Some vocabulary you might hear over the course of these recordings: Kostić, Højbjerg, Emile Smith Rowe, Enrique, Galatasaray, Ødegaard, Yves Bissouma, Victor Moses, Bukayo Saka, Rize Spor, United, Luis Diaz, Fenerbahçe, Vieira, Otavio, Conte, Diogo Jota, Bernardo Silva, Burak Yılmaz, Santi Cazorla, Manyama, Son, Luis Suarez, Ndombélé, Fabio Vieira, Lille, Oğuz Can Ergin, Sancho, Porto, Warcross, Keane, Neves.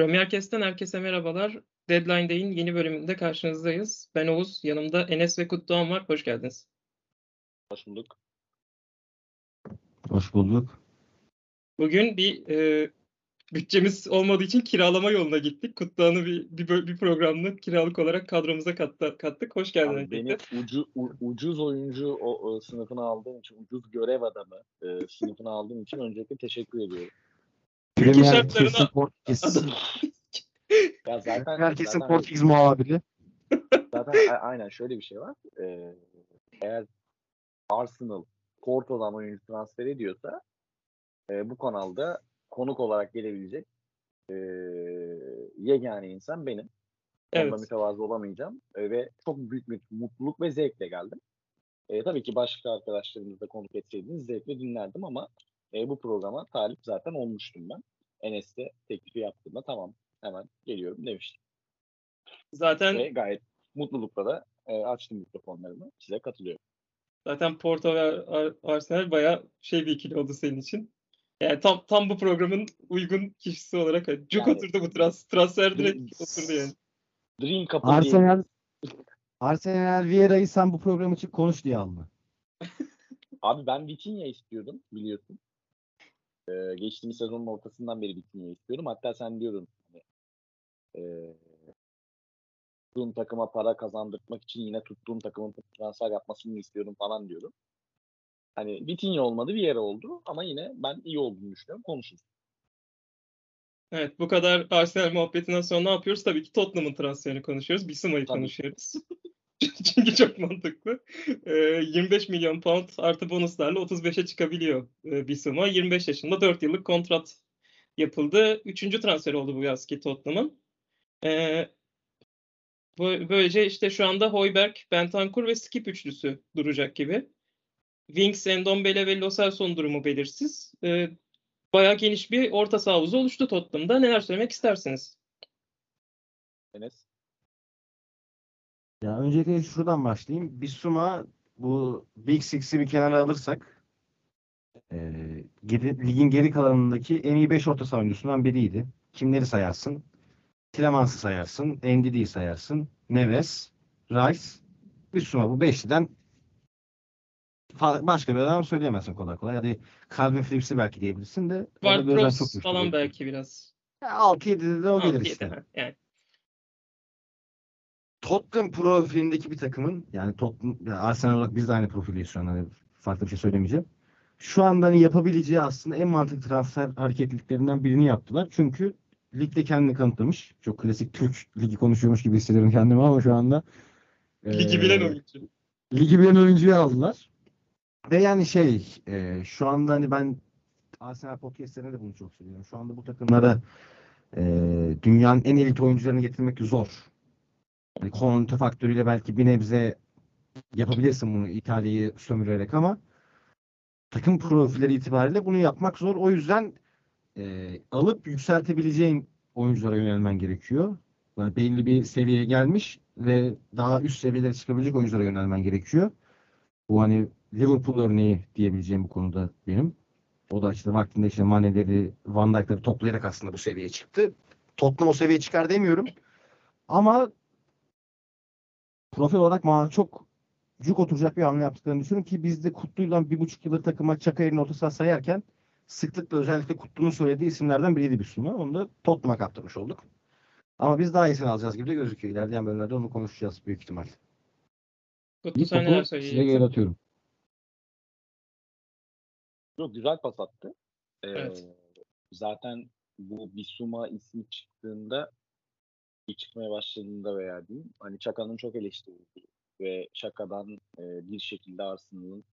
Premiercast'ten herkese merhabalar. Deadline Day'in yeni bölümünde karşınızdayız. Ben Oğuz, yanımda Enes ve Kutluhan var. Hoş geldiniz. Hoş bulduk. Hoş bulduk. Bugün bir bütçemiz olmadığı için kiralama yoluna gittik. Kutluhan'ı bir programda kiralık olarak kadromuza kattık. Hoş geldiniz. Beni ucuz oyuncu sınıfına aldığım için, ucuz görev adamı sınıfına aldığım için öncelikle teşekkür ediyorum. Türkiye şartlarına... Herkesin Portekiz muhabiri. Zaten aynen şöyle bir şey var. Eğer Arsenal Porto'dan oyuncu transfer ediyorsa bu kanalda konuk olarak gelebilecek yegane insan benim. Evet. Ondan mütevazı olamayacağım. Ve çok büyük bir mutluluk ve zevkle geldim. Tabii ki başka arkadaşlarımızla konuk etseydiniz zevkle dinlerdim ama bu programa talip zaten olmuştum ben. Enes'te teklifi yaptığımda tamam hemen geliyorum demiştim. Zaten gayet mutlulukla da açtım mikrofonlarımı. Size katılıyorum. Zaten Porto ve Arsenal bayağı bir ikili oldu senin için. Yani tam bu programın uygun kişisi olarak cuk yani, oturdu bu transfer direkt oturdu yani. Dream kapalı. Arsenal Vieira'yı sen bu program için konuş diye aldı. Abi ben Vitinha istiyordum biliyorsun. Geçtiğimiz sezonun ortasından beri Vitinha istiyordum. Hatta sen diyordun tuttuğum takıma para kazandırmak için yine tuttuğum takımın transfer yapmasını istiyordum falan diyordum. Hani Vitinha olmadı bir yere oldu ama yine ben iyi olduğunu düşünüyorum. Konuşuruz. Evet, bu kadar Arsenal muhabbetinden sonra ne yapıyoruz? Tabii ki Tottenham'ın transferini konuşuyoruz. Bissuma'yı konuşuyoruz. Çünkü çok mantıklı. 25 milyon pound artı bonuslarla 35'e çıkabiliyor Bissouma. 25 yaşında 4 yıllık kontrat yapıldı. 3. transferi oldu bu yazki Tottenham'ın. Böylece işte şu anda Højbjerg, Bentancur ve Skip üçlüsü duracak gibi. Wings, Ndombélé ve Lo Celso'nun durumu belirsiz. Bayağı geniş bir orta saha havuzu oluştu Tottenham'da. Neler söylemek istersiniz? Enes? Ya öncelikle şuradan başlayayım. Bissouma bu Big Six'i bir kenara alırsak ligin geri kalanındaki en iyi 5 orta saha oyuncusundan biriydi. Kimleri sayarsın? Tilemans'ı sayarsın, Ndidi'yi sayarsın, Neves, Rice, Bissouma. Bu beşliden başka bir adam söyleyemezsin kolay kolay. Ya da Calvin Phillips'i belki diyebilirsin de. Warcross falan değil. Belki biraz. 6-7'de de o gelir işte. Yani. Tottenham profilindeki bir takımın yani Arsenal olarak biz de aynı profiliyiz şu an. Hani farklı bir şey söylemeyeceğim. Şu anda hani yapabileceği aslında en mantıklı transfer hareketliliklerinden birini yaptılar. Çünkü ligde kendini kanıtlamış. Çok klasik Türk ligi konuşuyormuş gibi hissediyorum kendimi ama şu anda. Ligi bilen oyuncuyu aldılar. Ve yani şu anda hani ben Arsenal podcastlerine de bunu çok söylüyorum. Şu anda bu takımlara dünyanın en elit oyuncularını getirmek zor. Yani Conte faktörüyle belki bir nebze yapabilirsin bunu İtalya'yı sömürerek ama takım profilleri itibariyle bunu yapmak zor. O yüzden alıp yükseltebileceğin oyunculara yönelmen gerekiyor. Yani belli bir seviyeye gelmiş ve daha üst seviyelere çıkabilecek oyunculara yönelmen gerekiyor. Bu hani Liverpool örneği diyebileceğim bu konuda benim. O da işte vaktinde Mane'leri, Van Dijk'ları toplayarak aslında bu seviyeye çıktı. Tottenham o seviyeye çıkar demiyorum. Ama profil olarak bana çok cuk oturacak bir hamle yaptıklarını düşünüyorum ki biz de Kutlu'yla 1,5 yıldır takıma Çakay'ın orta saha sayarken sıklıkla özellikle Kutlu'nun söylediği isimlerden biriydi Bissouma. Onu da Tottenham'a kaptırmış olduk. Ama biz daha iyisini alacağız gibi de gözüküyor. İlerleyen bölümlerde onu konuşacağız büyük ihtimal. Kutlu sen neler söyleyeceksin? Çok güzel pas attı. Evet. Zaten bu Bissouma ismi çıktığında çıkmaya başladığında veya diyeyim hani Çaka'nın çok eleştirildiği ve Çaka'dan bir şekilde Arsenal'ın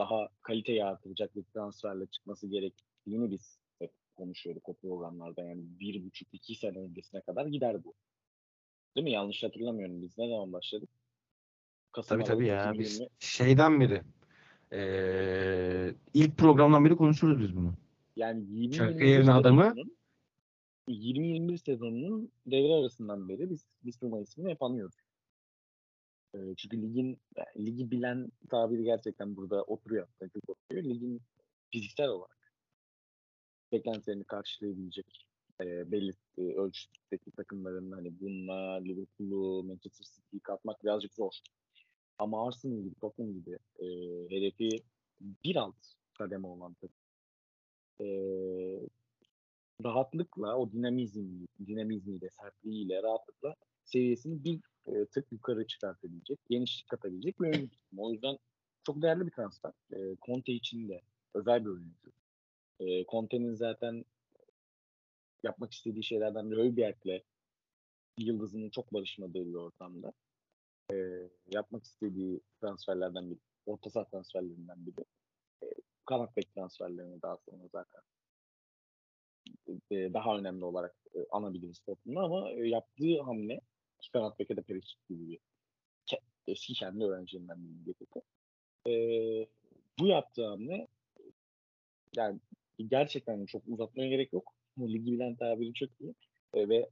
daha kaliteyi artıracak bir transferle çıkması gerektiğini biz hep konuşuyorduk o programlarda. Yani 1,5-2 sene öncesine kadar gider bu. Değil mi? Yanlış hatırlamıyorum. Biz ne zaman başladık? Tabii ya. Biz şeyden beri ilk programdan beri konuşuruz biz bunu. Yani Çaka yerine adamı 20-21 sezonunun devre arasından beri biz Bissouma ismini hep anıyoruz. Çünkü ligi bilen tabiri gerçekten burada oturuyor. Ligin fiziksel olarak beklentilerini karşılayabilecek belli ölçüdeki takımların hani bununla Liverpool'u, Manchester City'yi katmak birazcık zor. Ama Arsenal gibi, Tottenham gibi hedefi bir alt kademe olan takım rahatlıkla o dinamizmiyle, sertliğiyle rahatlıkla seviyesini bir tık yukarı çıkartabilecek, genişlik katabilecek bir oyuncu. O yüzden çok değerli bir transfer. Conte için de özel bir oyuncu. Conte'nin zaten yapmak istediği şeylerden biri Højbjerg'le yıldızının çok barışmadığı bir ortamda yapmak istediği transferlerden biri, orta saha transferlerinden biri. Kanat bek transferlerini daha sonra zaten daha önemli olarak anabiliriz toplumda ama yaptığı hamle kanat beke de Perišić gibi eski kendi öğrencilerinden biri getirdi. Bu yaptığı hamle yani gerçekten çok uzatmaya gerek yok. Ligi bilen tabiri çok iyi. Ve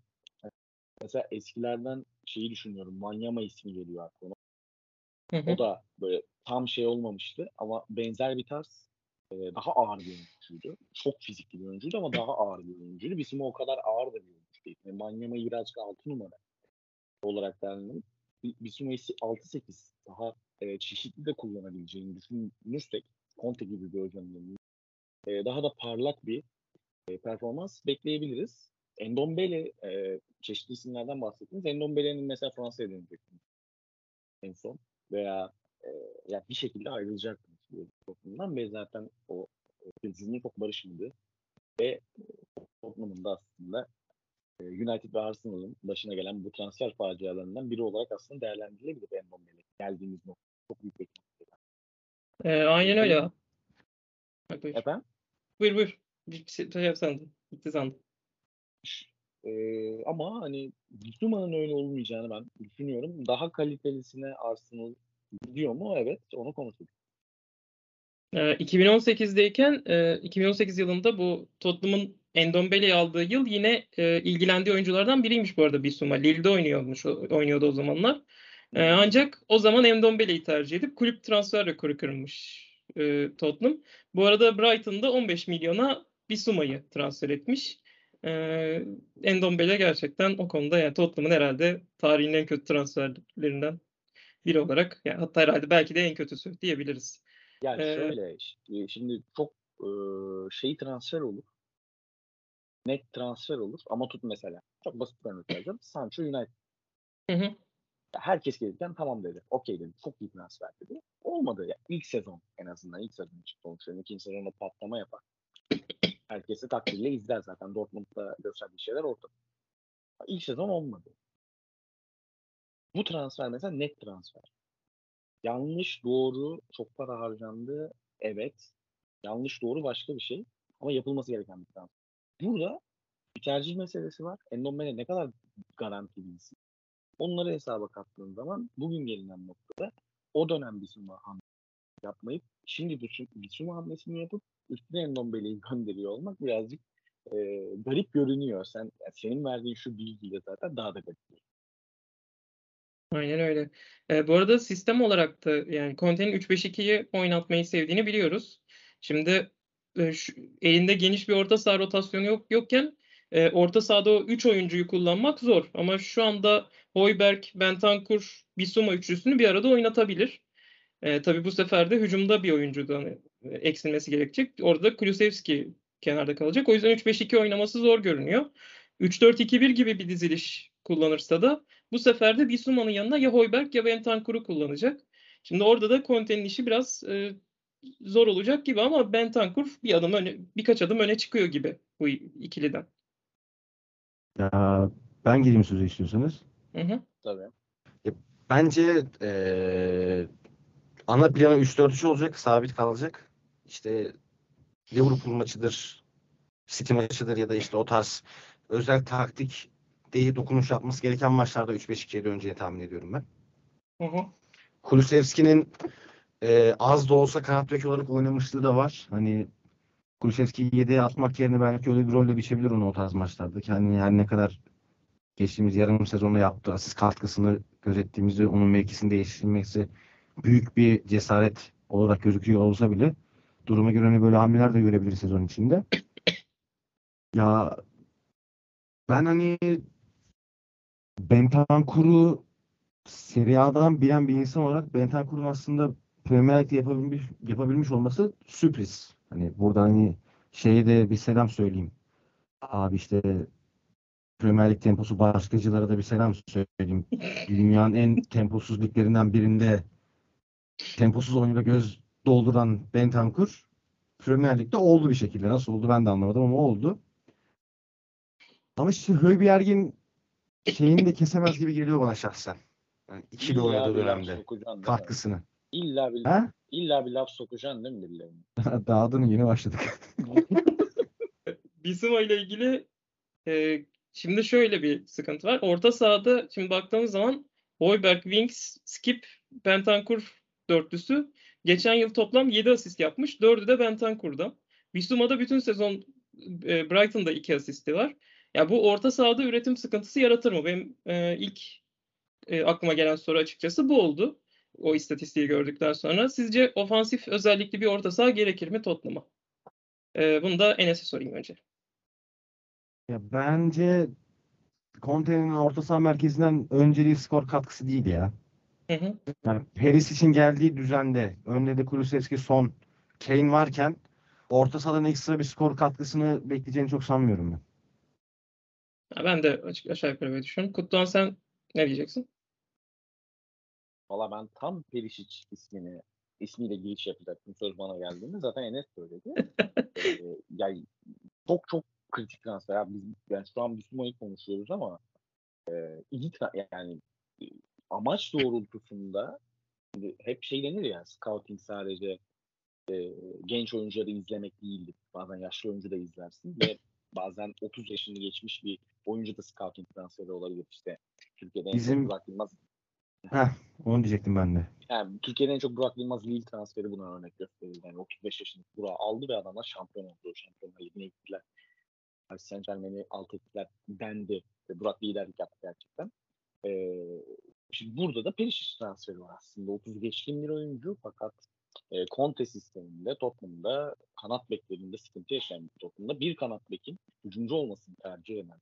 mesela eskilerden şeyi düşünüyorum. Manyama ismi geliyor aklıma. O da böyle tam şey olmamıştı ama benzer bir tarz daha ağır bir oyuncuydu. Çok fizikli bir oyuncuydu ama daha ağır bir oyuncuydu. Bissouma o kadar ağır da bir oyuncu değil. Yani Manyama'yı birazcık 6 numara olarak değerlendirdim. Bissouma'yı 6-8 daha çeşitli de kullanabileceğini düşünürsek Conte gibi bir hocanın daha da parlak bir performans bekleyebiliriz. Ndombélé çeşitli isimlerden bahsettiniz. Ndombélé'nin mesela Fransa'ya dönecek en son veya yani bir şekilde ayrılacak toplumdan ve zaten o dizinin çok barışmadı ve toplumun da aslında United ve Arsenal'ın başına gelen bu transfer facialarından biri olarak aslında değerlendirilebilir Ndombélé. Geldiğimiz nokta çok büyük bir nokta. Aynen öyle. Buyur. Efendim? Buyur. Bitti sandım. Ama hani Bissouma'nın öyle olmayacağını ben düşünüyorum. Daha kalitelisine Arsenal gidiyor mu? Evet, onu konuştuk. 2018'deyken 2018 yılında bu Tottenham'ın Ndombélé'yi aldığı yıl yine ilgilendiği oyunculardan biriymiş bu arada Bissouma. Lille'de oynuyordu o zamanlar. Ancak o zaman Ndombélé'yi tercih edip kulüp transfer rekoru kırılmış Tottenham. Bu arada Brighton'da 15 milyona Bissouma'yı transfer etmiş. Ndombélé gerçekten o konuda yani Tottenham'ın herhalde tarihinin en kötü transferlerinden biri olarak yani hatta herhalde belki de en kötüsü diyebiliriz. Yani şöyle şimdi çok transfer olur. Net transfer olur ama tut mesela. Çok basit bir örnek vereceğim. Sancho United. Hı. Herkes gelirken tamam dedi. Okey dedi. Çok iyi transfer dedi. Olmadı ya. İlk sezon en azından ilk sezon çıktı olmuş. Yani ikinci sezonda patlama yapar. Herkesi takdirle izler zaten. Dortmund'da gösterdiği şeyler ortada. İlk sezon olmadı. Bu transfer mesela net transfer. Yanlış doğru çok para harcandı. Evet. Yanlış doğru başka bir şey. Ama yapılması gereken bir transfer. Burada bir tercih meselesi var. Ndombélé ne kadar garanti birisi. Onları hesaba kattığın zaman bugün gelinen noktada o dönem Bissouma hamlesini yapmayıp şimdi Bissouma hamlesini yapıp üstüne Ndombélé'yi gönderiyor olmak birazcık garip görünüyor. Senin verdiğin şu bilgiyle zaten daha da garip. Aynen öyle. Bu arada sistem olarak da yani Conte'nin 3-5-2'yi oynatmayı sevdiğini biliyoruz. Şimdi elinde geniş bir orta saha rotasyonu yokken orta sahada o 3 oyuncuyu kullanmak zor. Ama şu anda Højbjerg, Bentancur, Bissouma üçlüsünü bir arada oynatabilir. Tabii bu sefer de hücumda bir oyuncudan eksilmesi gerekecek. Orada Kulusevski kenarda kalacak. O yüzden 3-5-2 oynaması zor görünüyor. 3-4-2-1 gibi bir diziliş kullanırsa da bu sefer de Bissouma'nın yanına ya Højbjerg ya Bentancur'u kullanacak. Şimdi orada da Conte'nin işi biraz zor olacak gibi ama Bentancur birkaç adım öne çıkıyor gibi bu ikiliden. Ya, ben gireyim sözü istiyorsanız. Hı. Tabii. Bence ana planı 3-4-3 olacak, sabit kalacak. İşte Liverpool maçıdır, City maçıdır ya da işte o tarz özel taktik değil dokunuş yapması gereken maçlarda 3-5-2'ye döneceğini tahmin ediyorum ben. Hı. Kulusevski'nin az da olsa kanat bek olarak oynamışlığı da var. Hani Kulusevski'yi 7'ye atmak yerine belki öyle bir rolle biçebilir onu o tarz maçlarda. Yani her ne kadar geçtiğimiz yarım sezonda yaptığı asist katkısını gözettiğimizde onun mevkisini değiştirmesi büyük bir cesaret olarak gözüküyor olsa bile duruma göre böyle hamleler de görebiliriz sezon içinde. Ya Ben hani Bentancur'u Serie A'dan bilen bir insan olarak Bentancur'un aslında Premier Lig'de yapabilmiş olması sürpriz. Hani burada hani şeye de bir selam söyleyeyim. Abi işte Premier Lig temposu baskıcılara da bir selam söyleyeyim. Dünyanın en temposuz liglerinden birinde temposuz oyunla göz dolduran Bentancur Premier Lig'de oldu bir şekilde. Nasıl oldu ben de anlamadım ama oldu. Ama işte Højbjerg'in şeyini de kesemez gibi geliyor bana şahsen. Yani ikili oynadığı dönemde katkısını. İlla bir laf sokacaksın değil mi birilerine? Dağdın yeni başladık. Bissouma ile ilgili şimdi şöyle bir sıkıntı var. Orta sahada şimdi baktığımız zaman Højbjerg, Winks, Skip, Bentancur dörtlüsü geçen yıl toplam 7 asist yapmış. 4'ü de Bentancur'da. Bissouma'da bütün sezon Brighton'da 2 asisti var. Ya bu orta sahada üretim sıkıntısı yaratır mı? Benim ilk aklıma gelen soru açıkçası bu oldu. O istatistiği gördükten sonra. Sizce ofansif özellikli bir orta saha gerekir mi Tottenham'a? Bunu da Enes'e sorayım önce. Ya bence Conte'nin orta saha merkezinden önceliği skor katkısı değil ya. Hı. Yani Perišić'in geldiği düzende önde de Kulusevski, Son, Keane varken orta sahadan ekstra bir skor katkısını bekleyeceğini çok sanmıyorum ben. Ya ben de aşağı yukarı böyle düşünüyorum. Kutluhan sen ne diyeceksin? Valla ben tam Perišić ismiyle giriş yapacaktım. Söz bana geldiğinde zaten Enes söyledi. Yani çok kritik transfer. Ya biz yani şu an Bissouma'yı konuşuyoruz ama yani amaç doğrultusunda hep şey denir ya, scouting sadece genç oyuncuları izlemek değildir. Bazen yaşlı oyuncu da izlersin ve bazen 30 yaşını geçmiş bir oyuncu da scouting transferi olabilir işte. Türkiye'de en çok Burak Yılmaz. Onu diyecektim ben de. Yani Türkiye'de en çok Burak Yılmaz Lille transferi buna örnek gösterir. Yani 35 yaşında Burak aldı ve adamlar şampiyon oldu. Şampiyonlar Ligi'ne gittiler. Paris Saint-Germain'i alt ettiler dendi. Burak liderlik yaptı gerçekten. Şimdi burada da Perišić transferi var aslında. 30 geçkin bir oyuncu fakat Conte sisteminde toplumda kanat beklerinde sıkıntı yaşayan bir toplumda bir kanat bekin hücumcu olmasını tercih eden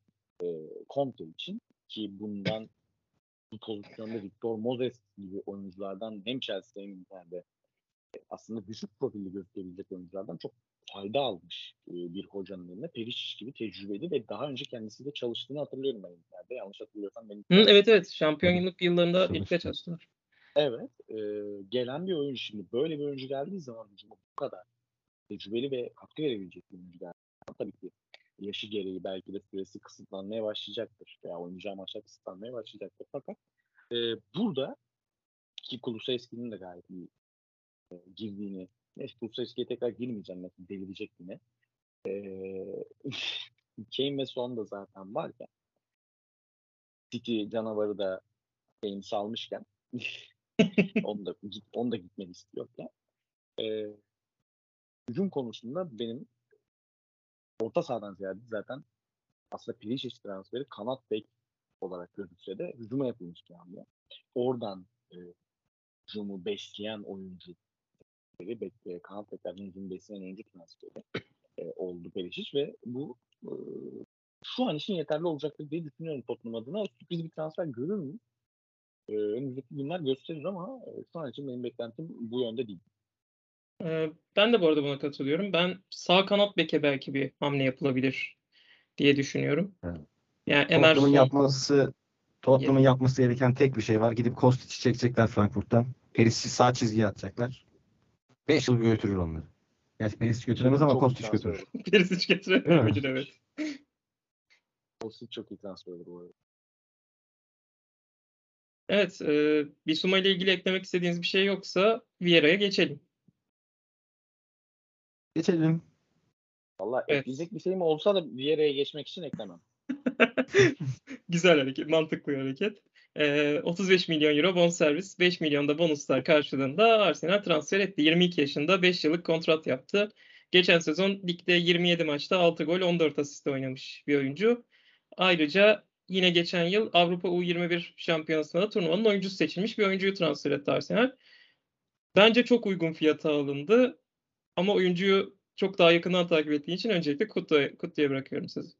Conte için ki bundan bu pozisyonda Victor Moses gibi oyunculardan hem Chelsea hem de aslında düşük profilli gösterebilecek oyunculardan çok fayda almış bir hocanın eline Perišić gibi tecrübeli ve daha önce kendisiyle çalıştığını hatırlıyorum ben ilgilerde. Yanlış hatırlıyorsam benim. Evet şampiyonluk yıllarında ilk çalıştılar. Evet. Gelen bir oyuncu şimdi böyle bir oyuncu geldiği zaman bu kadar tecrübeli ve katkı verebilecek bir oyuncu geldi. Tabii ki yaşı gereği belki de süresi kısıtlanmaya başlayacaktır. Veya oynayacağı maçlar kısıtlanmaya başlayacaktır. Fakat burada ki Kulusevski'nin de gayet iyi girdiğini, neyse Kulusevski'ye tekrar girmeyeceğim. Belki delirecek yine. Kane ve Son da zaten varken City canavarı da Kane salmışken onu da gitmeni istiyorlar. Hücum konusunda benim orta sahadan ziyade zaten aslında Perišić transferi kanat bek olarak görünse de hücuma yapılmış bir hamle. Oradan hücumu besleyen oyuncu kanat beklerden hücumu besleyen oyuncu transferi oldu Perišić ve bu şu an için yeterli olacaktır diye düşünüyorum Tottenham adına. Sürpriz bir transfer görür mü? Önümüzdeki günler gösterir ama şu an için benim beklentim bu yönde değil. Ben de bu arada buna katılıyorum. Ben sağ kanat beke belki bir hamle yapılabilir diye düşünüyorum. Evet. Yani Tottenham'ın yapması gereken tek bir şey var. Gidip Kostić'i çekecekler Frankfurt'tan. Perišić'i sağ çizgiye atacaklar. 5 yıl götürür onları. Gerçi Perišić götüremez ama Kostić götürür. Perišić götürür. Evet. Kostić çok iyi transfer oldu bu arada. Evet, Bissouma ile ilgili eklemek istediğiniz bir şey yoksa Vieira'ya geçelim. Geçelim. Vallahi evet. Ekleyecek bir şeyim olsa da Vieira'ya geçmek için eklemem. Güzel hareket, mantıklı bir hareket. 35 milyon euro bonservis, 5 milyon da bonuslar karşılığında Arsenal transfer etti. 22 yaşında 5 yıllık kontrat yaptı. Geçen sezon ligde 27 maçta 6 gol 14 asiste oynamış bir oyuncu. Ayrıca yine geçen yıl Avrupa U21 şampiyonasında da turnuvanın oyuncusu seçilmiş bir oyuncuyu transfer etti Arsenal. Bence çok uygun fiyata alındı. Ama oyuncuyu çok daha yakından takip ettiği için öncelikle Kutlu'ya bırakıyorum sizi.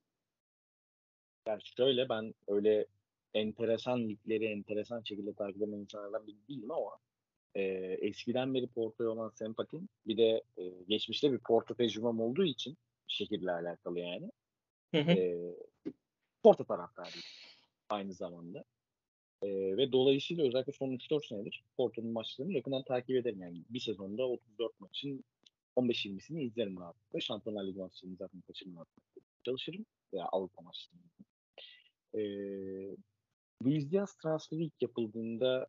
Yani şöyle, ben öyle enteresan ligleri enteresan şekilde takip eden insanlardan biri değilim ama eskiden beri Porto'ya olan sempatim, bir de geçmişte bir Porto tecrübem olduğu için şehirle alakalı yani. Porto taraftarıyım aynı zamanda. Ve dolayısıyla özellikle son 3-4 senedir Porto'nun maçlarını yakından takip ederim. Yani bir sezonda 34 maçın 15-20'sini izlerim rahatlıkla. Şampiyonlar Ligi maçlarını zaten kaçırmadan çalışırım. Veya Avrupa maçlarını. Luis Diaz transferi ilk yapıldığında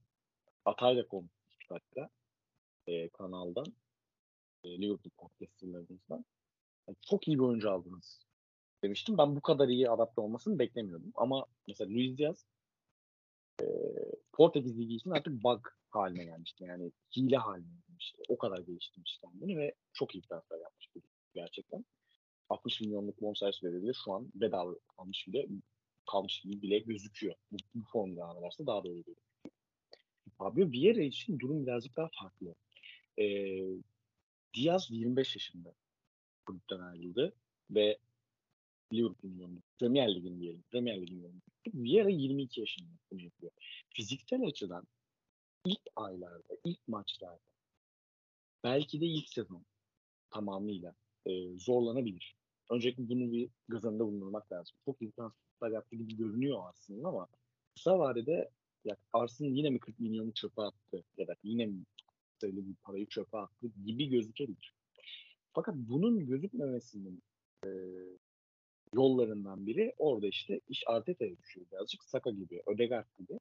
Atay'la konuşmuştuk hatta kanaldan. Liverpool podcastlarımızdan. Yani çok iyi bir oyuncu aldınız demiştim. Ben bu kadar iyi adapte olmasını beklemiyordum. Ama mesela Luis Diaz Portekiz Ligi için artık bug haline gelmişti. Yani hile haline gelmişti. O kadar geliştirmiş kendini ve çok iyi transfer yapmış gerçekten. 60 milyonluk bonservis bedeliyle şu an bedava kalmış gibi bile gözüküyor. Bu formda anlarsa daha doğru görünüyor. Fabio Vieira için durum birazcık daha farklı. Diaz 25 yaşında kulüpten ayrıldı ve Liverpool'un yolunda, Premier Lig'in yolunda. Vieira 22 yaşında bunu yapıyor. Fiziksel açıdan ilk aylarda, ilk maçlarda, belki de ilk sezon tamamıyla zorlanabilir. Öncelikle bunu bir göz önünde bulundurmak lazım. Çok iyi transfer yaptığı gibi görünüyor aslında ama kısa vadede Arsenal yine mi 40 milyonu çöpe attı ya da yine mi bir parayı çöpe attı gibi gözükebilir. Fakat bunun gözükmemesinin yollarından biri orada işte iş Arteta'ya düşüyor birazcık. Saka gibi, Ødegaard gibi.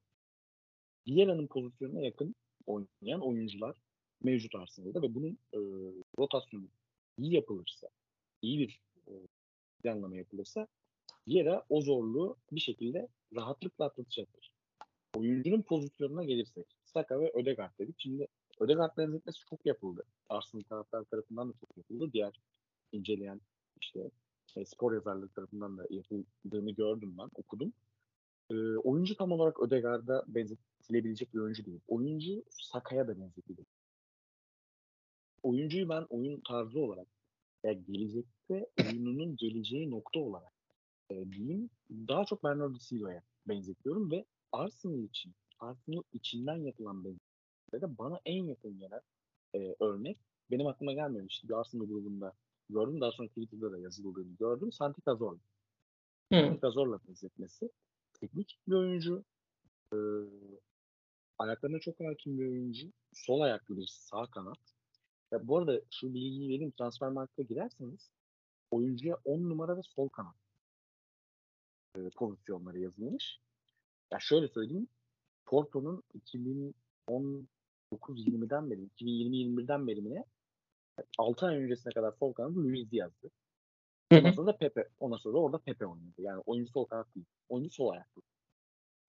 Vieira'nın pozisyonuna yakın oynayan oyuncular mevcut Arsenal'da ve bunun rotasyonu iyi yapılırsa, iyi bir planlama yapılırsa Vieira o zorluğu bir şekilde rahatlıkla atlatacaktır. Oyuncunun pozisyonuna gelirsek Saka ve Ødegaard dedik. Şimdi Ødegaard benzetmesi çok yapıldı. Arsenal taraftarı tarafından da çok yapıldı. Diğer inceleyen işte spor yazarları tarafından da yapıldığını gördüm ben, okudum. Oyuncu tam olarak Ødegaard'a benzetilebilecek bir oyuncu değil. Oyuncu Saka'ya da benzetilebilir. Oyuncuyu ben oyun tarzı olarak, yani gelecekte oyununun geleceği nokta olarak diyeyim, daha çok Bernardo Silva'ya benzetiyorum ve Arsenal içinden yapılan benzetlerde de bana en yakın gelen örnek, benim aklıma gelmemişti. Bir Arsenal grubunda gördüm. Daha sonra Twitter'da da yazıldığını gördüm. Santi Cazorla. Santi Cazorla benzetmesi. Teknik bir oyuncu. Ayaklarına çok hakim bir oyuncu. Sol ayaklı bir sağ kanat. Ya, bu arada şu bilgiyi vereyim. Transfermarkt'a girerseniz oyuncuya 10 numara ve sol kanat pozisyonları yazılmış. Ya şöyle söyleyeyim. Porto'nun 2019-20'den beri, 2020-21'den beri 6 ay öncesine kadar sol kanadı Luis Diaz'dı. Ondan sonra orada Pepe oynadı. Yani oyuncu sol kanat değil. Oyuncu sol ayaklı.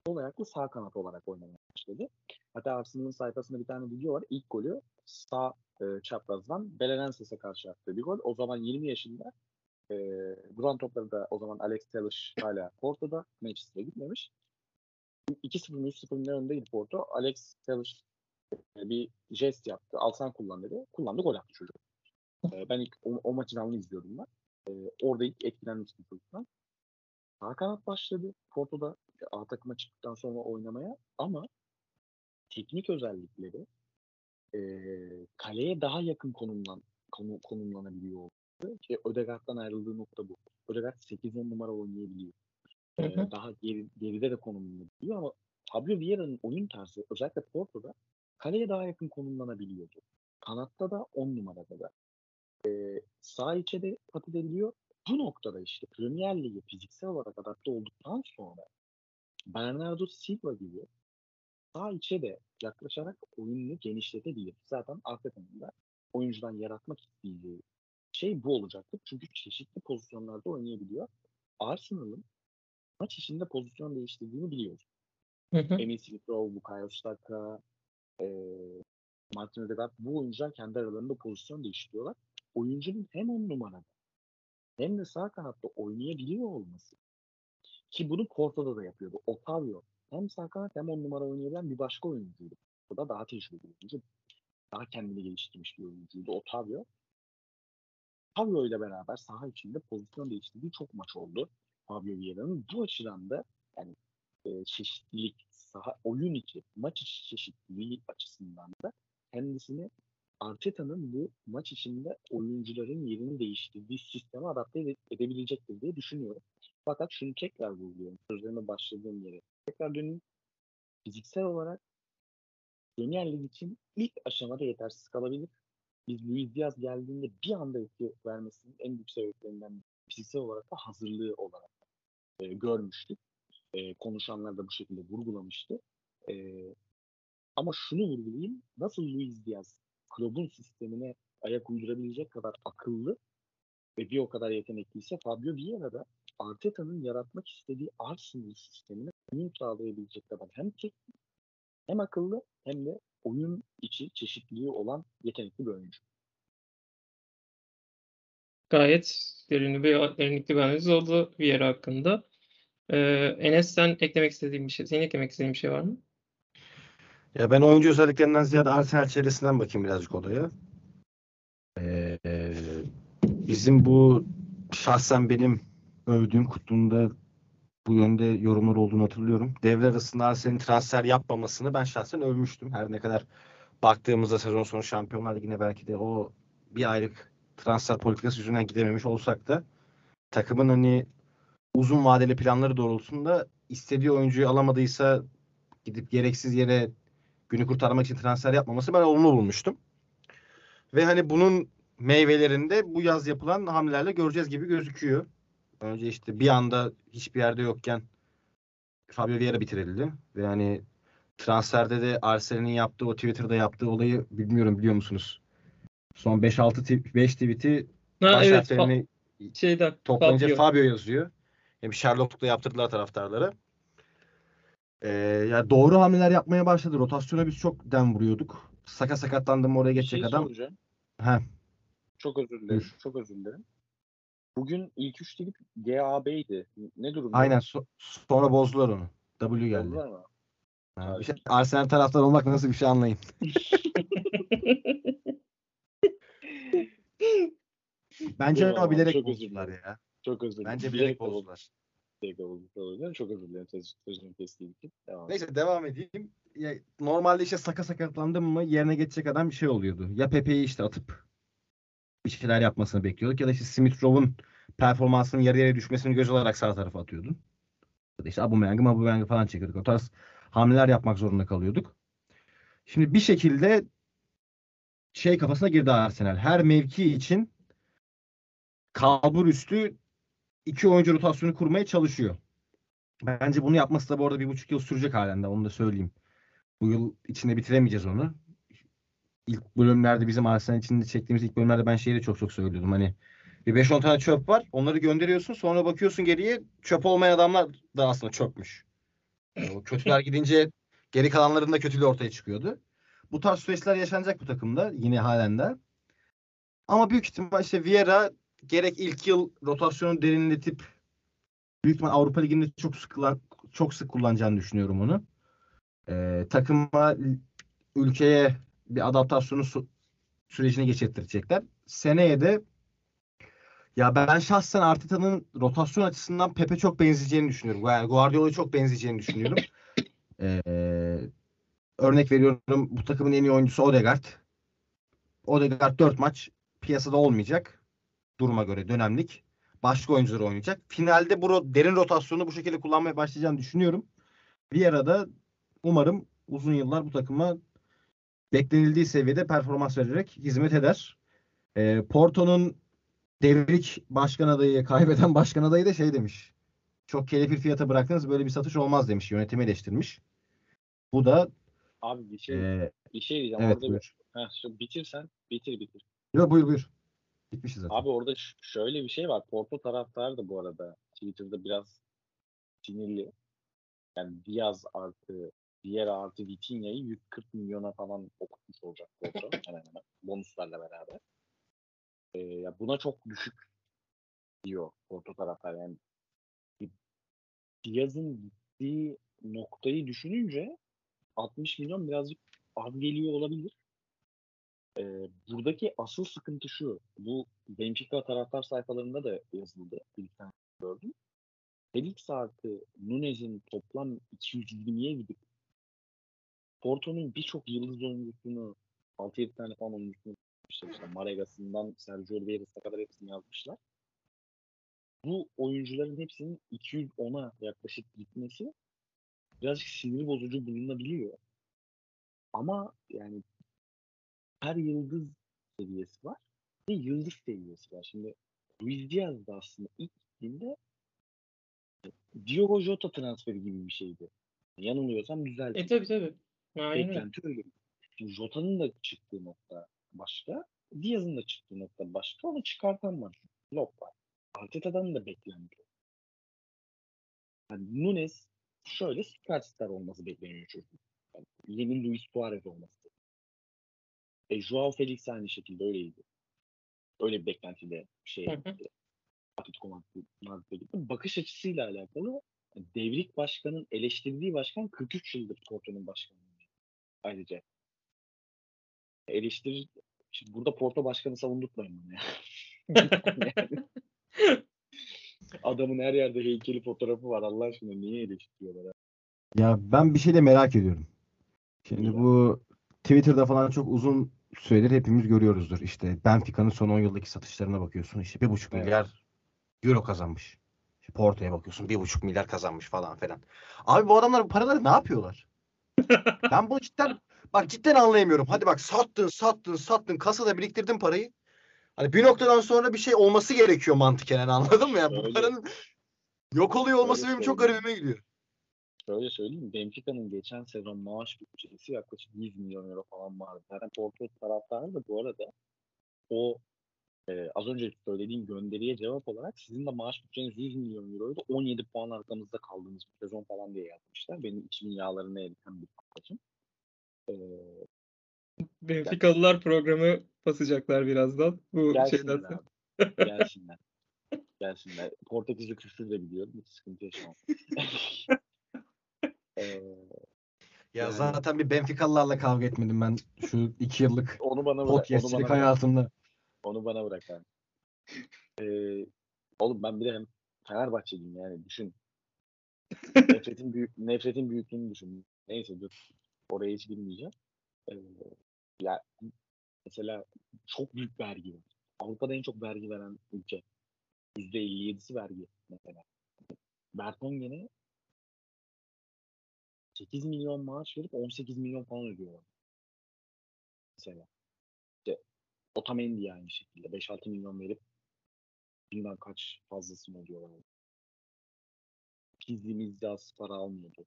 Sol ayaklı sağ kanat olarak oynamaya başladı. Hatta Arsenal'ın sayfasında bir tane video var. İlk golü sağ çaprazdan Belenenses'e karşı attığı bir gol. O zaman 20 yaşında. Duran topları da o zaman Alex Telles hala Porto'da. Manchester'a gitmemiş. 2-0-3-0'ın önündeydi Porto. Alex Telles bir jest yaptı. Alsan kullan dedi. Kullandı, gol attı çocuk. Ben ilk o maçın anını izliyordum ben. Orada ilk etkilenmiştim çocuktan. Sağ kanat başladı. Porto'da A takıma çıktıktan sonra oynamaya ama teknik özellikleri kaleye daha yakın konumlanabiliyor oldu. Ödegaard'dan ayrıldığı nokta bu. Ødegaard 8-10 numara oynayabiliyor. Daha geride de konumlanabiliyor ama Fabio Vieira'nın oyun tarzı özellikle Porto'da kaleye daha yakın konumlanabiliyordu. Kanatta da 10 numarada da. Sağ içe de kat ediliyor. Bu noktada işte Premier Lig'e fiziksel olarak adapte olduktan sonra Bernardo Silva gibi sağ içe de yaklaşarak oyununu genişletebilir. Zaten Arteta'nın da oyuncudan yaratmak istediği şey bu olacaktır. Çünkü çeşitli pozisyonlarda oynayabiliyor. Arsenal'ın maç içinde pozisyon değiştirdiğini biliyoruz. Emile Smith Rowe, Bukayo Saka, Martin'e kadar bu oyuncular kendi aralarında pozisyon değiştiriyorlar. Oyuncunun hem 10 numarada hem de sağ kanatta oynayabiliyor olması, ki bunu Porto'da da yapıyordu. Otavio hem sağ kanat hem 10 numara oynayabilen bir başka oyuncuydu. Bu da daha tecrübeli bir oyuncu. Daha kendini geliştirmiş bir oyuncuydu Otavio. Otavio ile beraber saha içinde pozisyon değiştirdiği çok maç oldu. Fabio Vieira'nın. Bu açıdan da yani çeşitlilik, saha, oyun içi, maç içi çeşitliliği açısından da kendisini Arteta'nın bu maç içinde oyuncuların yerini değiştirdiği sisteme adapte edebilecektir diye düşünüyorum. Fakat şunu tekrar vurguluyorum. Sözlerime başladığım yere. Tekrar dönün. Fiziksel olarak Premier Lig için ilk aşamada yetersiz kalabilir. Biz Luis Diaz geldiğinde bir anda etki vermesinin en büyük sebeplerinden fiziksel olarak da hazırlığı olarak görmüştük. Konuşanlar da bu şekilde vurgulamıştı. Ama şunu vurgulayayım. Nasıl Luis Diaz kulübün sistemine ayak uydurabilecek kadar akıllı ve bir o kadar yetenekliyse Fabio Vieira da Arteta'nın yaratmak istediği Arsenal sistemine uyum sağlayabilecek kadar hem teknik, hem akıllı hem de oyun içi çeşitliliği olan yetenekli bir oyuncu. Gayet derinlikli bir analiz oldu Vieira hakkında. Enes, senin eklemek istediğin bir şey var mı? Ya ben oyuncu özelliklerinden ziyade Arsenal çevresinden bakayım birazcık olaya. Bizim bu şahsen benim övdüğüm kutlumda bu yönde yorumlar olduğunu hatırlıyorum. Devre arasında Arsenal'in transfer yapmamasını ben şahsen övmüştüm. Her ne kadar baktığımızda sezon sonu Şampiyonlar Ligi'ne belki de o bir aylık transfer politikası yüzünden gidememiş olsak da takımın hani uzun vadeli planları doğrultusunda istediği oyuncuyu alamadıysa gidip gereksiz yere günü kurtarmak için transfer yapmaması ben olumlu bulmuştum. Ve hani bunun meyvelerinde bu yaz yapılan hamlelerle göreceğiz gibi gözüküyor. Önce işte bir anda hiçbir yerde yokken Fabio Vieira bitirildi. Ve hani transferde de Arsenal'in yaptığı, o Twitter'da yaptığı olayı bilmiyorum, biliyor musunuz? Son 5 tweet'i baş harflerini toplanınca Fabio yazıyor. Yani Sherlock'ta yaptırdılar taraftarlara. Yani doğru hamleler yapmaya başladı. Rotasyona biz çok dem vuruyorduk. Saka sakatlandı mı oraya geçecek adam? Çok özür dilerim. Bugün ilk 3 ligip GAB'ydi. Ne durumda? Aynen. Sonra bozdular onu. W geldi. Arsenal taraftarı olmak nasıl bir şey anlayın. Bence ama bilerek bozdular ya. Çok özür dilerim. Bence bilerek bozdular. Çok özür dilerim. Sözünü kestiğim için. Neyse devam edeyim. Ya, normalde işte Saka sakatlandı mı yerine geçecek adam bir şey oluyordu. Ya Pepe'yi işte atıp bir şeyler yapmasını bekliyorduk. Ya da işte Smith Rowe'un performansının yarı yere düşmesini göz olarak sağ tarafa atıyordun. Ya da işte Aubameyang'ı falan çekiyorduk. O tarz hamleler yapmak zorunda kalıyorduk. Şimdi bir şekilde kafasına girdi Arsenal. Her mevki için kalbur üstü 2 oyuncu rotasyonu kurmaya çalışıyor. Bence bunu yapması da bu arada 1,5 yıl sürecek halen de. Onu da söyleyeyim. Bu yıl içinde bitiremeyeceğiz onu. İlk bölümlerde bizim Arsenal içinde çektiğimiz ilk bölümlerde ben şeyi de çok söylüyordum. Hani bir 5-10 tane çöp var. Onları gönderiyorsun. Sonra bakıyorsun geriye çöp olmayan adamlar da aslında çöpmüş. Yani o kötüler gidince geri kalanların da kötülüğü ortaya çıkıyordu. Bu tarz süreçler yaşanacak bu takımda. Yine halen de. Ama büyük ihtimal işte Vieira gerek ilk yıl rotasyonu derinletip büyük ihtimal Avrupa Ligi'nde çok sık kullanacağını düşünüyorum onu. Takıma, ülkeye bir adaptasyonu sürecine geçirtirecekler. Seneye de ya ben şahsen Arteta'nın rotasyon açısından Pepe çok benzeyeceğini düşünüyorum. Yani Guardiola'ya çok benzeyeceğini düşünüyorum. Örnek veriyorum, bu takımın en iyi oyuncusu Ødegaard. Ødegaard 4 maç piyasada olmayacak. Duruma göre dönemlik. Başka oyuncular oynayacak. Finalde bu derin rotasyonu bu şekilde kullanmaya başlayacağını düşünüyorum. Vieira da umarım uzun yıllar bu takıma beklenildiği seviyede performans vererek hizmet eder. Porto'nun devrik başkan adayı, kaybeden başkan adayı da şey demiş. Çok kelepir fiyata bıraktınız, böyle bir satış olmaz demiş. Yönetimi eleştirmiş. Bu da abi bir şey diyeceğim. Evet, orada buyur. Bitir. Yok buyur. Bitmişiz zaten. Abi orada şöyle bir şey var. Porto taraftarı da bu arada Twitter'da biraz sinirli. Yani Diaz artı Vieira artı Vitinha'yı 140 milyona falan okutmuş olacak Porto. Hemen bonuslarla beraber. Buna çok düşük diyor Porto taraftarı. Yani Diaz'ın gittiği noktayı düşününce 60 milyon birazcık az geliyor olabilir. Buradaki asıl sıkıntı şu. Bu Benfica taraftar sayfalarında da yazıldı. Bir tane gördüm. Felix artı Nunes'in toplam 220'ye gidip Porto'nun birçok yıldız oyuncusunu 6-7 tane falan oyuncusunu yapmışlar. İşte Maragas'ından Sergio Vieira'ya kadar hepsini yazmışlar. Bu oyuncuların hepsinin 210'a yaklaşık gitmesi birazcık sinir bozucu bulunabiliyor. Ama yani her yıldız seviyesi var. Bir yıldız seviyesi var. Şimdi Luis Diaz da aslında ilk gittiğinde Diogo Jota transferi gibi bir şeydi. Yanılıyorsam düzeltti. Tabii. Aynen. Jota'nın da çıktığı nokta başka. Diaz'ın da çıktığı nokta başka. Onu çıkartan var. Lop var. Arteta'dan da beklendi. Yani Nunes şöyle süperstar olması bekleniyor çünkü. Yani yeni Luis Suarez olması. Joao Felix aynı şekilde öyleydi. Öyle bir beklentide bakış açısıyla alakalı Devrik Başkan'ın eleştirdiği başkan 43 yıldır Porto'nun başkanı. Ayrıca eleştirir. Şimdi burada Porto başkanı savundurtmayın bunu ya. Yani. Adamın her yerde heykeli fotoğrafı var. Allah aşkına niye eleştiriyorlar? Ya ben bir şey de merak ediyorum. Şimdi bu Twitter'da falan çok uzun süredir hepimiz görüyoruzdur. İşte Benfica'nın son 10 yıldaki satışlarına bakıyorsun. İşte 1,5 milyar euro kazanmış. İşte Porto'ya bakıyorsun 1,5 milyar kazanmış falan filan. Abi bu adamlar bu paraları ne yapıyorlar? Ben bunu cidden anlayamıyorum. Hadi bak sattın. Kasada biriktirdin parayı. Hani bir noktadan sonra bir şey olması gerekiyor mantıken. Yani anladın mı? Yani bu paranın yok oluyor olması benim çok garibime gidiyor. Şöyle söyleyeyim. Benfica'nın geçen sezon maaş bütçesi yaklaşık 100 milyon euro falan vardı. Yani Porto taraftarı da bu arada o az önce söylediğim gönderiye cevap olarak sizin de maaş bütçeniz 100 milyon euroydu. 17 puan arkamızda kaldığınız bir sezon falan diye yazmışlar. Benim içimin yağlarına eriten bir arkadaşım. Benficalılar yani, programı basacaklar birazdan. Bu gelsinler şeyden. Abi. Gelsinler. Portekizli küfür de biliyorum. Hiç sıkıntı yaşamam. Ya zaten bir Benficalılarla kavga etmedim ben şu 2 yıllık podcastçilik hayatımda. Onu bana bırak abi. Oğlum ben bir de hem Fenerbahçeliyim yani düşün. Nefretin büyüklüğünü düşün. Neyse dur. Oraya hiç girmeyeceğim. Ya mesela çok büyük vergi var. Avrupa'da en çok vergi veren ülke. %57'si vergi mesela. Vertonghen'e 8 milyon maaş verip 18 milyon falan ödüyorlar. Mesela. İşte Otamendi aynı şekilde 5-6 milyon verip bilmem kaç fazlasını ödüyorlar. Bizimiz de az para almıyordu.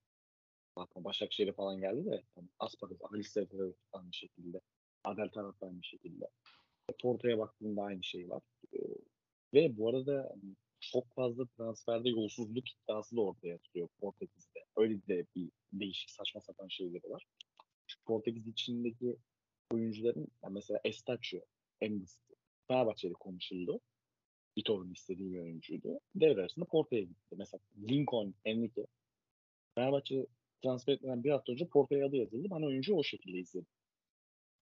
Bakma Başakşehir'e falan geldi de yani az para. Alisa'ya aynı şekilde. Adel tarafta aynı şekilde. Porto'ya baktığında aynı şey var. Ve bu arada çok fazla transferde yolsuzluk iddiası da ortaya atılıyor Portekiz'de. Öyle de bir değişik saçma sapan şeyleri var. Şu Portekiz içindeki oyuncuların yani mesela Estacio en basiti. Fenerbahçe'de konuşuldu. Vitor'un istediği bir oyuncuydu. Devre arasında Porto'ya gitti. Mesela Lincoln, Enrique. Fenerbahçe transfer edilen bir hafta önce Porto'ya adı yazıldı. Ben oyuncu o şekilde izledim.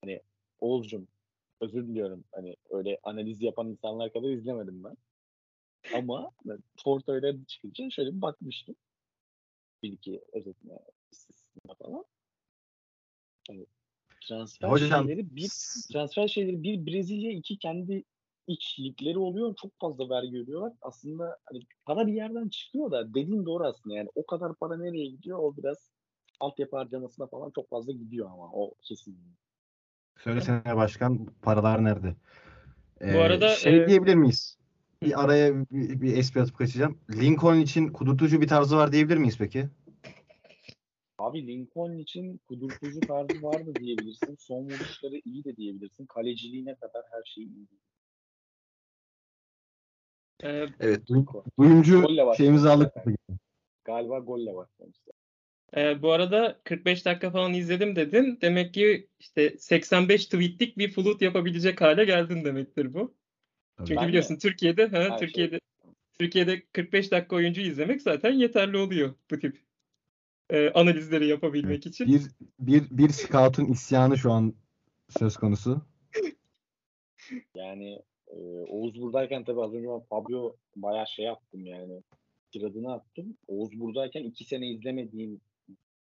Hani Oğuz'cum özür diliyorum. Hani öyle analiz yapan insanlar kadar izlemedim ben. Ama ben Porto'yla çıkınca şöyle bir bakmıştım. Bir iki özetme falan. Yani transfer şeyleri bir Brezilya, iki kendi içlikleri oluyor. Çok fazla vergi ödüyorlar. Aslında hani para bir yerden çıkıyor da dediğin doğru aslında. Yani o kadar para nereye gidiyor? O biraz altyapı harcamasına falan çok fazla gidiyor ama o kesin. Söylesene başkan, paralar nerede? Bu arada diyebilir miyiz? Bir araya bir espri atıp kaçacağım. Lincoln için kudurtucu bir tarzı var diyebilir miyiz peki? Abi Lincoln için kudurtucu tarzı var da diyebilirsin. Son vuruşları iyi de diyebilirsin. Kaleciliğine kadar her şey iyi. Evet. Duyumcu şeyimizi aldık. Galiba golle başlamışlar. Bu arada 45 dakika falan izledim dedin. Demek ki işte 85 tweetlik bir flut yapabilecek hale geldin demektir bu. Çünkü ben biliyorsun de. Türkiye'de 45 dakika oyuncu izlemek zaten yeterli oluyor bu tip analizleri yapabilmek için. Bir scout'un isyanı şu an söz konusu. Yani Oğuz buradayken tabii az önce Fabio bayağı şey yaptım yani. tiradını attım. Oğuz buradayken 2 sene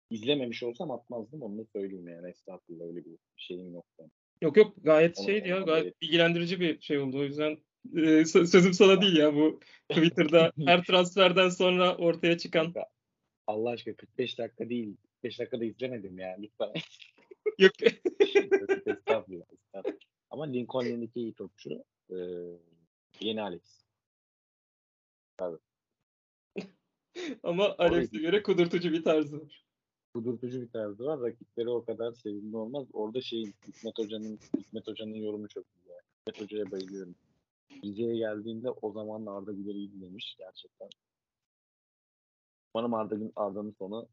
izlememiş olsam atmazdım. Onu da söyleyeyim yani. Estağfurullah, öyle bir şeyim yok. Yok yok, gayet gayet bilgilendirici bir şey oldu. O yüzden sözüm sana değil ya, bu Twitter'da her transferden sonra ortaya çıkan. Allah aşkına 45 dakika değil. 45 dakikada izlemedim ya. Lütfen. Yok. Estağfurullah. Ama Lincoln'deki iyi topçu. Yeni Alex. Tabii. Ama Alex'e göre kudurtucu bir tarzı var. Rakipleri o kadar sevimli olmaz. Orada Hikmet Hoca'nın yorumu çok güzel. Hikmet Hoca'ya bayılıyorum. Rize'ye geldiğinde o zaman Arda Güler'i demiş gerçekten. Umarım Arda'nın sonu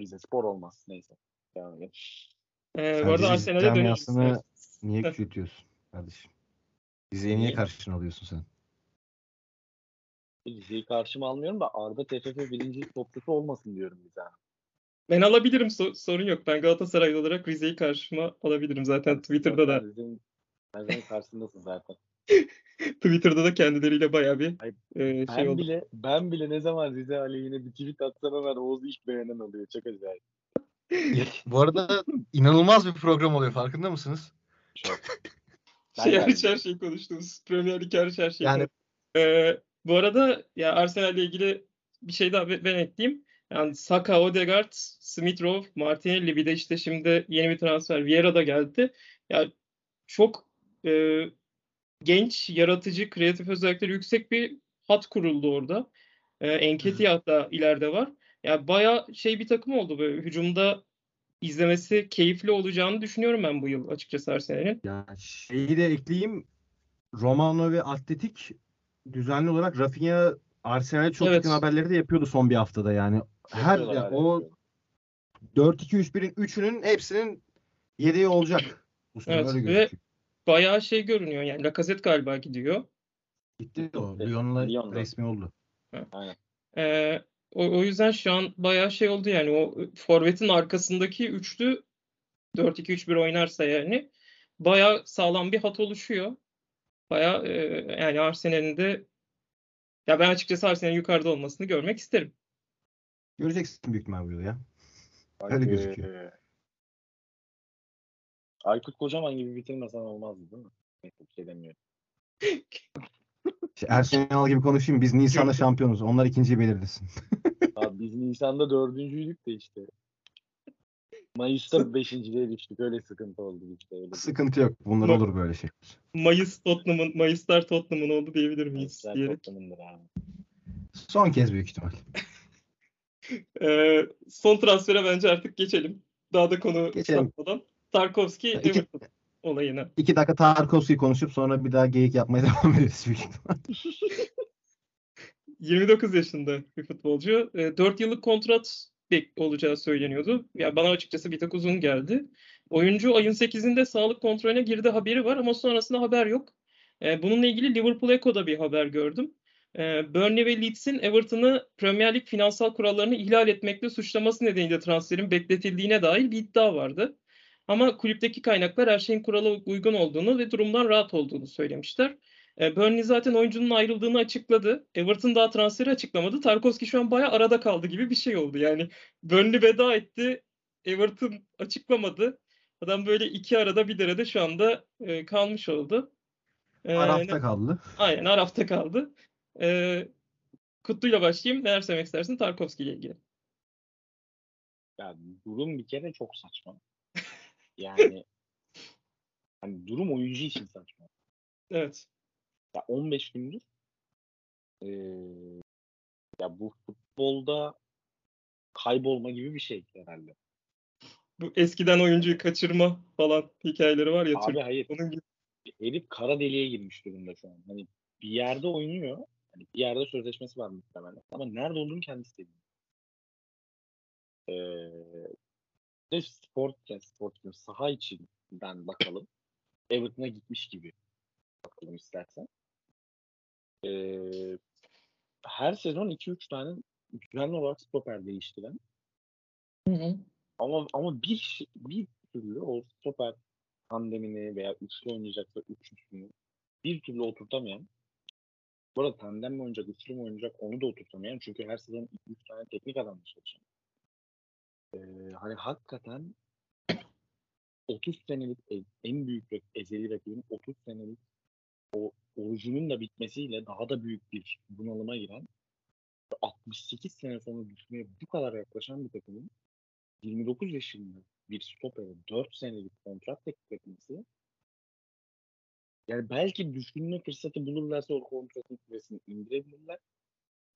Rize Spor olmaz. Neyse. Yani. Sen bu arada Arsenal'e dönüyorsun. Niye küçültüyorsun kardeşim? Rize'yi niye karşına alıyorsun sen? Rize'yi karşıma almıyorum da Arda TFF birinci topçusu olmasın diyorum bize. Ben alabilirim, sorun yok. Ben Galatasaraylı olarak Rize'yi karşıma alabilirim zaten. Twitter'da da. Rize'nin karşısındasın zaten. Twitter'da da kendileriyle bayağı bir şey oldu. Ben bile ne zaman Rize aleyhine bir tweet atsam hemen Oğuz ilk beğenen oluyor. Çok acayip. Bu arada inanılmaz bir program oluyor. Farkında mısınız? Çok. Her şeyi konuştuğumuz. Premier Lig her şeyi. Yani... bu arada ya Arsenal'le ilgili bir şey daha ben ekleyeyim. Yani Saka, Ødegaard, Smith Rowe, Martinelli, bir de işte şimdi yeni bir transfer Vieira da geldi. Yani çok genç, yaratıcı, kreatif özellikleri yüksek bir hat kuruldu orada. Enketi hatta ileride var. Yani bayağı bir takım oldu böyle. Hücumda izlemesi keyifli olacağını düşünüyorum ben bu yıl açıkçası Arsenal'in. Ya şeyi de ekleyeyim. Romano ve Atletik düzenli olarak Rafinha Arsenal'e çok yakın haberleri de yapıyordu son bir haftada yani. O 4-2-3-1'in 3'ünün hepsinin yedeği olacak. Evet, ve bayağı görünüyor yani. Lacazette galiba gidiyor. Gitti o. Lyon'la resmi oldu. Aynen. O yüzden şu an bayağı oldu yani. O forvetin arkasındaki üçlü 4-2-3-1 oynarsa yani bayağı sağlam bir hat oluşuyor. Bayağı yani Arsenal'in de ya ben açıkçası Arsenal'in yukarıda olmasını görmek isterim. Göreceksin büyük ihtimalle ya. Öyle gözüküyor. Aykut Kocaman gibi bitirmesen olmazdı değil mi? Hiçbir şey demiyorum. Arsenal gibi konuşayım. Biz Nisan'da şampiyonuz. Onlar ikinciyi belirlesin. Abi biz Nisan'da dördüncüydük de işte. Mayıs'ta 5.liğe düştük. Öyle sıkıntı oldu işte. Öyle sıkıntı yok. Bunlar olur böyle şeyler. Mayıslar Tottenham'ın oldu diyebilir miyiz? Tottenham'dır abi. Son kez büyük ihtimal. Son transfere bence artık geçelim. Daha da konu kapatmadan. Tarkovski olayına. 2 dakika Tarkovski'yi konuşup sonra bir daha geyik yapmaya devam ederiz büyük ihtimal. 29 yaşında bir futbolcu. 4 yıllık kontrat olacağı söyleniyordu. Ya bana açıkçası bir tık uzun geldi. Oyuncu ayın 8'inde sağlık kontrolüne girdi haberi var ama sonrasında haber yok. Bununla ilgili Liverpool Echo'da bir haber gördüm. Burnley ve Leeds'in Everton'ı Premier Lig finansal kurallarını ihlal etmekle suçlaması nedeniyle transferin bekletildiğine dair bir iddia vardı. Ama kulüpteki kaynaklar her şeyin kurala uygun olduğunu ve durumdan rahat olduğunu söylemişler. Burnley zaten oyuncunun ayrıldığını açıkladı. Everton daha transferi açıklamadı. Tarkovski şu an bayağı arada kaldı gibi bir şey oldu. Yani Burnley veda etti. Everton açıklamadı. Adam böyle iki arada bir derede şu anda kalmış oldu. Arafta kaldı. Aynen, arafta kaldı. Kutlu'yla başlayayım. Neler söylemek istersin Tarkovski ile ilgili? Ya durum bir kere çok saçma. Yani hani durum oyuncu için saçma. Evet. Ya 15 gündür ya bu futbolda kaybolma gibi bir şey herhalde. Bu eskiden oyuncuyu kaçırma falan hikayeleri var ya. Abi hayır. Onun gibi. Herif kara deliğe girmiş durumda şu an. Hani bir yerde oynuyor. Hani bir yerde sözleşmesi var muhtemelen. Ama nerede olduğunu kendisi de bilmiyor. Sport saha içinden bakalım. Everton'a gitmiş gibi bakalım istersen. Her sezon 2-3 tane düzenli olarak stoper değiştiren. Hı. Ama bir türlü o stoper tandemini veya üçlü oynayacaksa üçlüsünü bir türlü oturtamayan Bu arada tandem mi oynayacak, üçlü mü oynayacak onu da oturtamıyorum. Çünkü her sezon 2-3 tane teknik adamla çalışıyorum. Hani hakikaten 30 senelik en büyük ezeli rakibin 30 senelik o orucunun da bitmesiyle daha da büyük bir bunalıma giren 68 sene sonra düşmeye bu kadar yaklaşan bir takımın 29 yaşında bir stopere 4 senelik kontrat teklif etmesi, yani belki düşünme fırsatı bulurlarsa o kontratın süresini indirebilirler.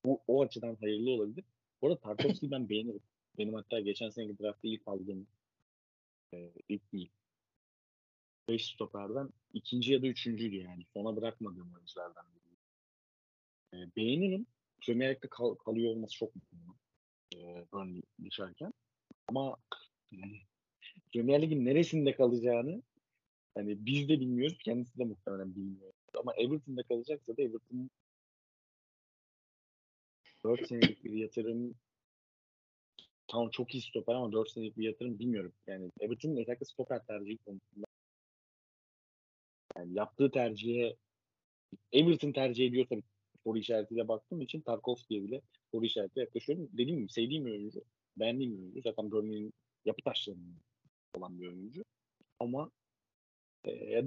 Bu o açıdan hayırlı olabilir. Bu arada Tarkovski'yi ben beğenirim. Benim hatta geçen seneki draftta ilk aldığım ilk değil. 5 stoperden ikinci ya da üçüncüydü yani. Sona bırakmadığım oyunculardan biri. Beğenirim. Premier League'de kalıyor olması çok mutluyum. Burnley düşerken. Ama yani Premier League'in neresinde kalacağını hani biz de bilmiyoruz. Kendisi de muhtemelen bilmiyor. Ama Everton'da kalacaksa da Everton'ın 4 senelik bir yatırım, tamam çok iyi stoper ama 4 senelik bir yatırım bilmiyorum. Yani Everton'un özellikle stoper tercihi konusunda yani yaptığı tercihe Everton tercih ediyor tabii. Soru işaretiyle baktığım için Tarkovski'ye bile soru işaretiyle yaklaşıyorum. Dediğim gibi sevdiğim bir oyuncu. Beğendiğim bir oyuncu. Zaten Burnley'in yapı taşlarının olan bir oyuncu. Ama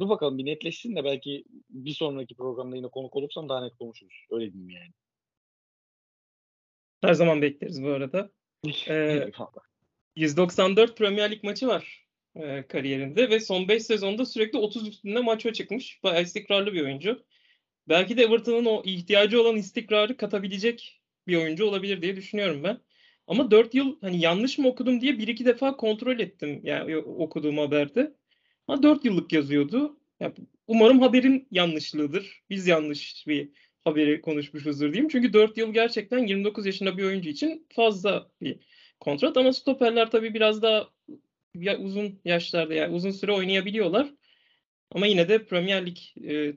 dur bakalım bir netleşsin de belki bir sonraki programda yine konuk olursam daha net konuşuruz. Öyle diyeyim yani. Her zaman bekleriz bu arada. 194 Premier Lig maçı var kariyerinde ve son 5 sezonda sürekli 30 üstünde maça çıkmış. Bayağı istikrarlı bir oyuncu. Belki de Everton'ın o ihtiyacı olan istikrarı katabilecek bir oyuncu olabilir diye düşünüyorum ben. Ama 4 yıl hani yanlış mı okudum diye 1-2 defa kontrol ettim yani okuduğum haberde. Ama 4 yıllık yazıyordu. Yani umarım haberin yanlışlığıdır. Biz yanlış bir haberi konuşmuşuzdur diyeyim. Çünkü 4 yıl gerçekten 29 yaşında bir oyuncu için fazla bir kontrat. Ama stoperler tabii biraz daha uzun yaşlarda yani uzun süre oynayabiliyorlar. Ama yine de Premier Lig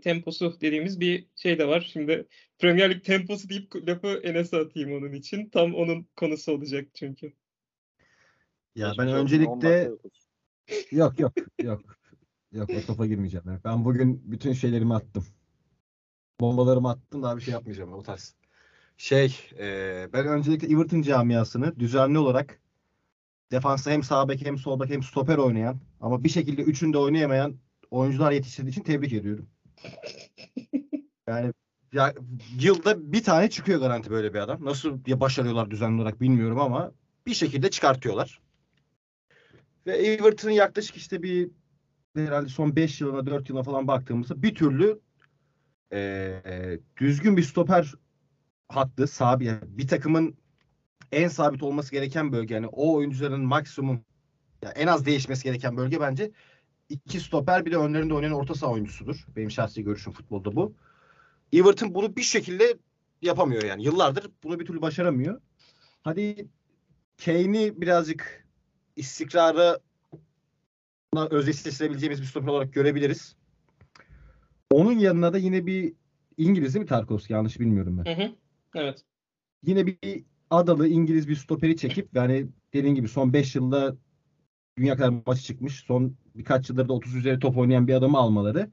temposu dediğimiz bir şey de var. Şimdi Premier Lig temposu deyip lafı Enes'e atayım onun için. Tam onun konusu olacak çünkü. Ya hiç ben öncelikle yok o topa girmeyeceğim. Ben bugün bütün şeylerimi attım. Bombalarımı attım, daha bir şey yapmayacağım o tarz. Ben öncelikle Everton camiasını düzenli olarak defansa hem sağ bek hem sol bek hem stoper oynayan ama bir şekilde üçünde oynayamayan oyuncular yetiştirdiği için tebrik ediyorum. Yani ya, yılda bir tane çıkıyor garanti böyle bir adam. Nasıl ya başarıyorlar düzenli olarak bilmiyorum ama bir şekilde çıkartıyorlar. Ve Everton'ın yaklaşık işte bir herhalde son 5 yılına 4 yılına falan baktığımızda bir türlü düzgün bir stoper hattı sabit. Yani bir takımın en sabit olması gereken bölge yani o oyuncuların maksimum yani en az değişmesi gereken bölge bence 2 stoper bir de önlerinde oynayan orta saha oyuncusudur. Benim şahsi görüşüm futbolda bu. Everton bunu bir şekilde yapamıyor yani. Yıllardır bunu bir türlü başaramıyor. Hadi Kane'i birazcık istikrarı özdeşleştirebileceğimiz bir stoper olarak görebiliriz. Onun yanına da yine bir İngiliz değil mi Tarkovski? Yanlış bilmiyorum ben. Hı hı. Evet. Yine bir adalı İngiliz bir stoperi çekip yani dediğin gibi son 5 yılda dünya kadar maçı çıkmış. Son birkaç yıldır da 30 üzeri top oynayan bir adamı almaları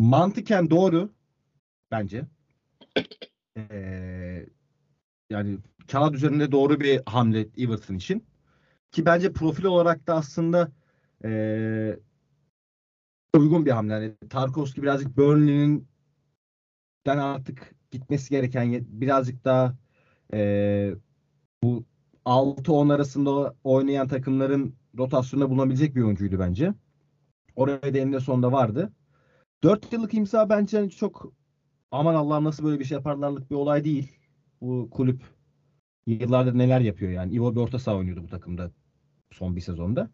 mantıken doğru bence. Yani kağıt üzerinde doğru bir hamle Everton için. Ki bence profil olarak da aslında uygun bir hamle. Yani Tarkovski birazcık Burnley'den artık gitmesi gereken birazcık daha bu 6-10 arasında oynayan takımların rotasyonda bulunabilecek bir oyuncuydu bence. Oraya da eninde sonunda vardı. 4 yıllık imza bence çok aman Allah'ım nasıl böyle bir şey yaparlarlık bir olay değil. Bu kulüp yıllardır neler yapıyor yani. Ivo bir orta saha oynuyordu bu takımda son bir sezonda.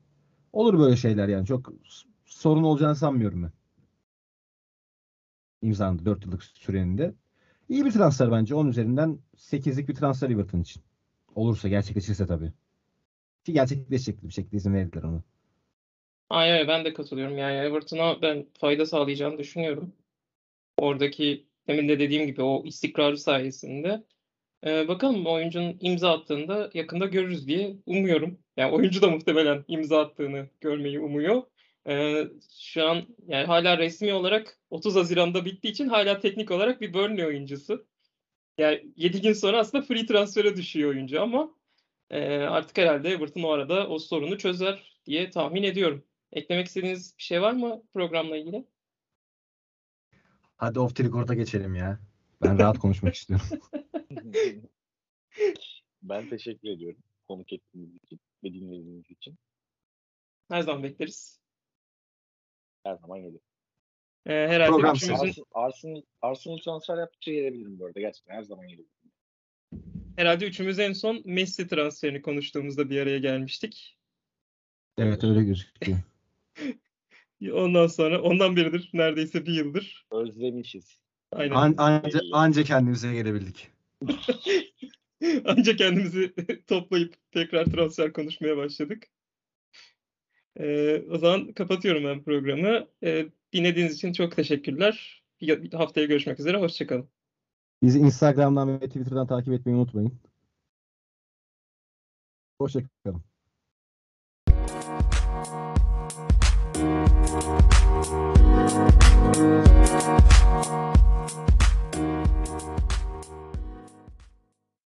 Olur böyle şeyler yani. Çok sorun olacağını sanmıyorum ben. İmzandı 4 yıllık süreninde. İyi bir transfer bence. 10 üzerinden 8'lik bir transfer Everton için. Olursa gerçekleşirse tabii. Ki gerçekleşecekti bir şekilde izin verdiler onu. Hayır ben de katılıyorum. Yani Everton'a ben fayda sağlayacağını düşünüyorum. Oradaki demin de dediğim gibi o istikrarı sayesinde. Bakalım oyuncunun imza attığında yakında görürüz diye umuyorum. Yani oyuncu da muhtemelen imza attığını görmeyi umuyor. Şu an yani hala resmi olarak 30 Haziran'da bittiği için hala teknik olarak bir Burnley oyuncusu. Yani 7 gün sonra aslında free transfer'e düşüyor oyuncu ama artık herhalde Everton o arada o sorunu çözer diye tahmin ediyorum. Eklemek istediğiniz bir şey var mı programla ilgili? Hadi off the record'a geçelim ya. Ben rahat konuşmak istiyorum. Ben teşekkür ediyorum konuk ettiğiniz için ve dinlediğiniz için. Her zaman bekleriz. Her zaman gelir. Herhalde üçümüzün... Arsenal transfer yaptıkça gelebilirim bu arada. Gerçekten her zaman gelebilirim. Herhalde üçümüz en son Messi transferini konuştuğumuzda bir araya gelmiştik. Evet öyle gözüküyor. Ondan sonra, ondan biridir. Neredeyse bir yıldır. Özlemişiz. Aynen. Anca kendimize gelebildik. Anca kendimizi toplayıp tekrar transfer konuşmaya başladık. O zaman kapatıyorum ben programı. Dinlediğiniz için çok teşekkürler. Bir haftaya görüşmek üzere. Hoşçakalın. Bizi Instagram'dan ve Twitter'dan takip etmeyi unutmayın. Hoşçakalın.